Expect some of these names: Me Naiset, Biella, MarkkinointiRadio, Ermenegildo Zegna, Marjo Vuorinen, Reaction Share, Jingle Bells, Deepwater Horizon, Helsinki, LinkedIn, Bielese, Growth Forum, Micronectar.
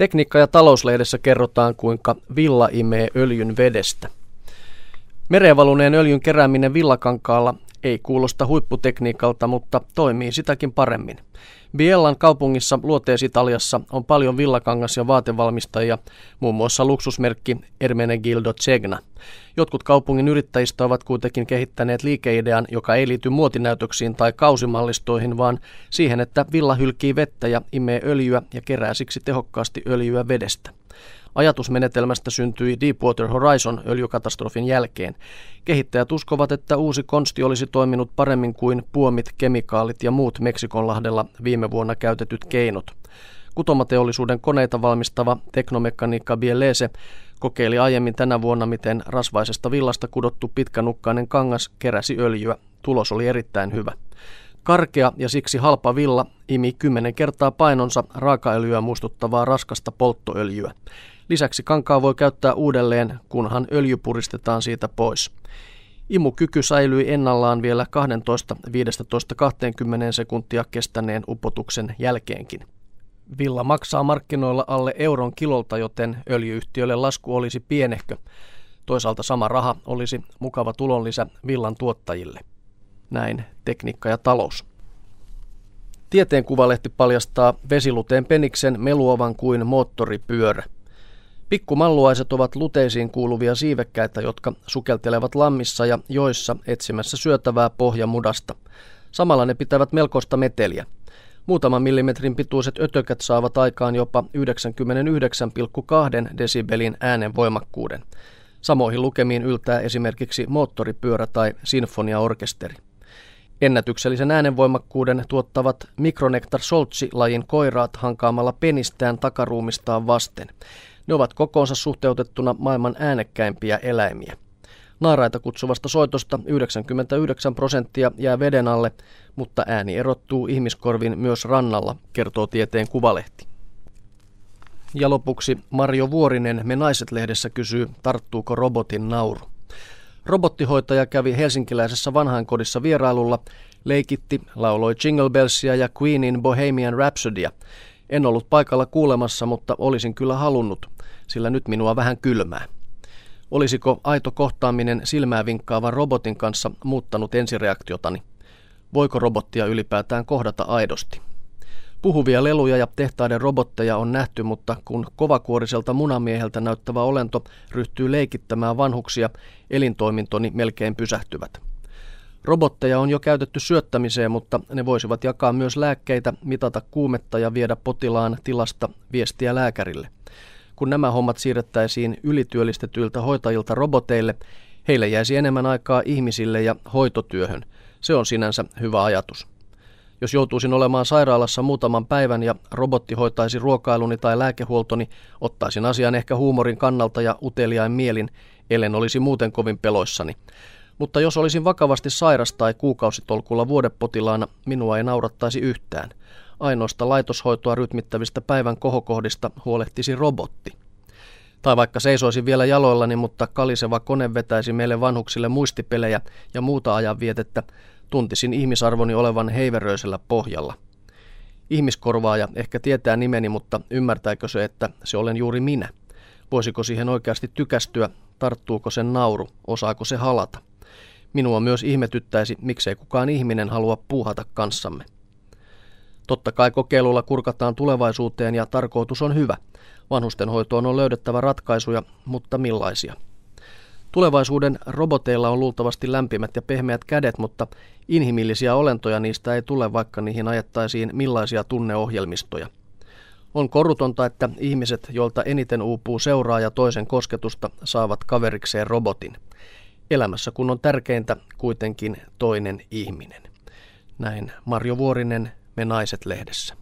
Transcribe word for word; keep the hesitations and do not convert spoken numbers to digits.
Tekniikka- ja talouslehdessä kerrotaan, kuinka villa imee öljyn vedestä. Mereen valuneen öljyn kerääminen villakankaalla ei kuulosta huipputekniikalta, mutta toimii sitäkin paremmin. Biellan kaupungissa Luoteis-Italiassa on paljon villakangas- ja vaatevalmistajia, muun muassa luksusmerkki Ermenegildo Zegna. Jotkut kaupungin yrittäjistä ovat kuitenkin kehittäneet liikeidean, joka ei liity muotinäytöksiin tai kausimallistoihin, vaan siihen, että villa hylkii vettä ja imee öljyä ja kerää siksi tehokkaasti öljyä vedestä. Ajatusmenetelmästä syntyi Deepwater Horizon öljykatastrofin jälkeen. Kehittäjät uskovat, että uusi konsti olisi toiminut paremmin kuin puomit, kemikaalit ja muut Meksikonlahdella viime vuonna käytetyt keinot. Kutomateollisuuden koneita valmistava teknomekaniikka Bielese kokeili aiemmin tänä vuonna, miten rasvaisesta villasta kudottu pitkänukkainen kangas keräsi öljyä. Tulos oli erittäin hyvä. Karkea ja siksi halpa villa imi kymmenen kertaa painonsa raakaöljyä muistuttavaa raskasta polttoöljyä. Lisäksi kankaa voi käyttää uudelleen, kunhan öljy puristetaan siitä pois. Imukyky säilyi ennallaan vielä kaksitoista viidestätoista kahteenkymmeneen sekuntia kestäneen upotuksen jälkeenkin. Villa maksaa markkinoilla alle euron kilolta, joten öljy-yhtiölle lasku olisi pienehkö. Toisaalta sama raha olisi mukava tulonlisä villan tuottajille. Näin tekniikka ja talous. Tieteen Kuvalehti paljastaa vesiluteen peniksen meluavan kuin moottoripyörä. Pikkumalluaiset ovat luteisiin kuuluvia siivekkäitä, jotka sukeltelevat lammissa ja joissa etsimässä syötävää pohjamudasta. Samalla ne pitävät melkoista meteliä. Muutaman millimetrin pituiset ötökät saavat aikaan jopa yhdeksänkymmentäyhdeksän pilkku kaksi desibelin äänenvoimakkuuden. Samoihin lukemiin yltää esimerkiksi moottoripyörä tai sinfoniaorkesteri. Ennätyksellisen äänenvoimakkuuden tuottavat Micronectar soltsi-lajin koiraat hankaamalla penistään takaruumistaan vasten. Ne ovat kokoonsa suhteutettuna maailman äänekkäimpiä eläimiä. Naaraita kutsuvasta soitosta yhdeksänkymmentäyhdeksän prosenttia jää veden alle, mutta ääni erottuu ihmiskorvin myös rannalla, kertoo Tieteen Kuvalehti. Ja lopuksi Marjo Vuorinen Me Naiset-lehdessä kysyy, tarttuuko robotin nauru. Robottihoitaja kävi helsinkiläisessä vanhainkodissa vierailulla, leikitti, lauloi Jingle Bellsia ja Queenin Bohemian Rhapsodia. En ollut paikalla kuulemassa, mutta olisin kyllä halunnut, sillä nyt minua vähän kylmää. Olisiko aito kohtaaminen silmää vinkkaavan robotin kanssa muuttanut ensireaktiotani? Voiko robottia ylipäätään kohdata aidosti? Puhuvia leluja ja tehtaiden robotteja on nähty, mutta kun kovakuoriselta munamieheltä näyttävä olento ryhtyy leikittämään vanhuksia, elintoimintoni melkein pysähtyvät. Robotteja on jo käytetty syöttämiseen, mutta ne voisivat jakaa myös lääkkeitä, mitata kuumetta ja viedä potilaan tilasta viestiä lääkärille. Kun nämä hommat siirrettäisiin ylityöllistetyiltä hoitajilta roboteille, heille jäisi enemmän aikaa ihmisille ja hoitotyöhön. Se on sinänsä hyvä ajatus. Jos joutuisin olemaan sairaalassa muutaman päivän ja robotti hoitaisi ruokailuni tai lääkehuoltoni, ottaisin asian ehkä huumorin kannalta ja uteliain mielin, ellen olisi muuten kovin peloissani. Mutta jos olisin vakavasti sairas tai kuukausitolkulla vuodepotilaana, minua ei naurattaisi yhtään. Ainoasta laitoshoitoa rytmittävistä päivän kohokohdista huolehtisi robotti. Tai vaikka seisoisin vielä jaloillani, mutta kaliseva kone vetäisi meille vanhuksille muistipelejä ja muuta ajanvietettä, tuntisin ihmisarvoni olevan heiveröisellä pohjalla. Ihmiskorvaaja ehkä tietää nimeni, mutta ymmärtääkö se, että se olen juuri minä? Voisiko siihen oikeasti tykästyä? Tarttuuko sen nauru? Osaako se halata? Minua myös ihmetyttäisi, miksei kukaan ihminen halua puuhata kanssamme. Totta kai kokeilulla kurkataan tulevaisuuteen ja tarkoitus on hyvä. Vanhustenhoitoon on löydettävä ratkaisuja, mutta millaisia? Tulevaisuuden roboteilla on luultavasti lämpimät ja pehmeät kädet, mutta inhimillisiä olentoja niistä ei tule, vaikka niihin ajettaisiin millaisia tunneohjelmistoja. On korutonta, että ihmiset, joilta eniten uupuu seuraa ja toisen kosketusta, saavat kaverikseen robotin. Elämässä kun on tärkeintä kuitenkin toinen ihminen. Näin Marjo Vuorinen Me Naiset-lehdessä.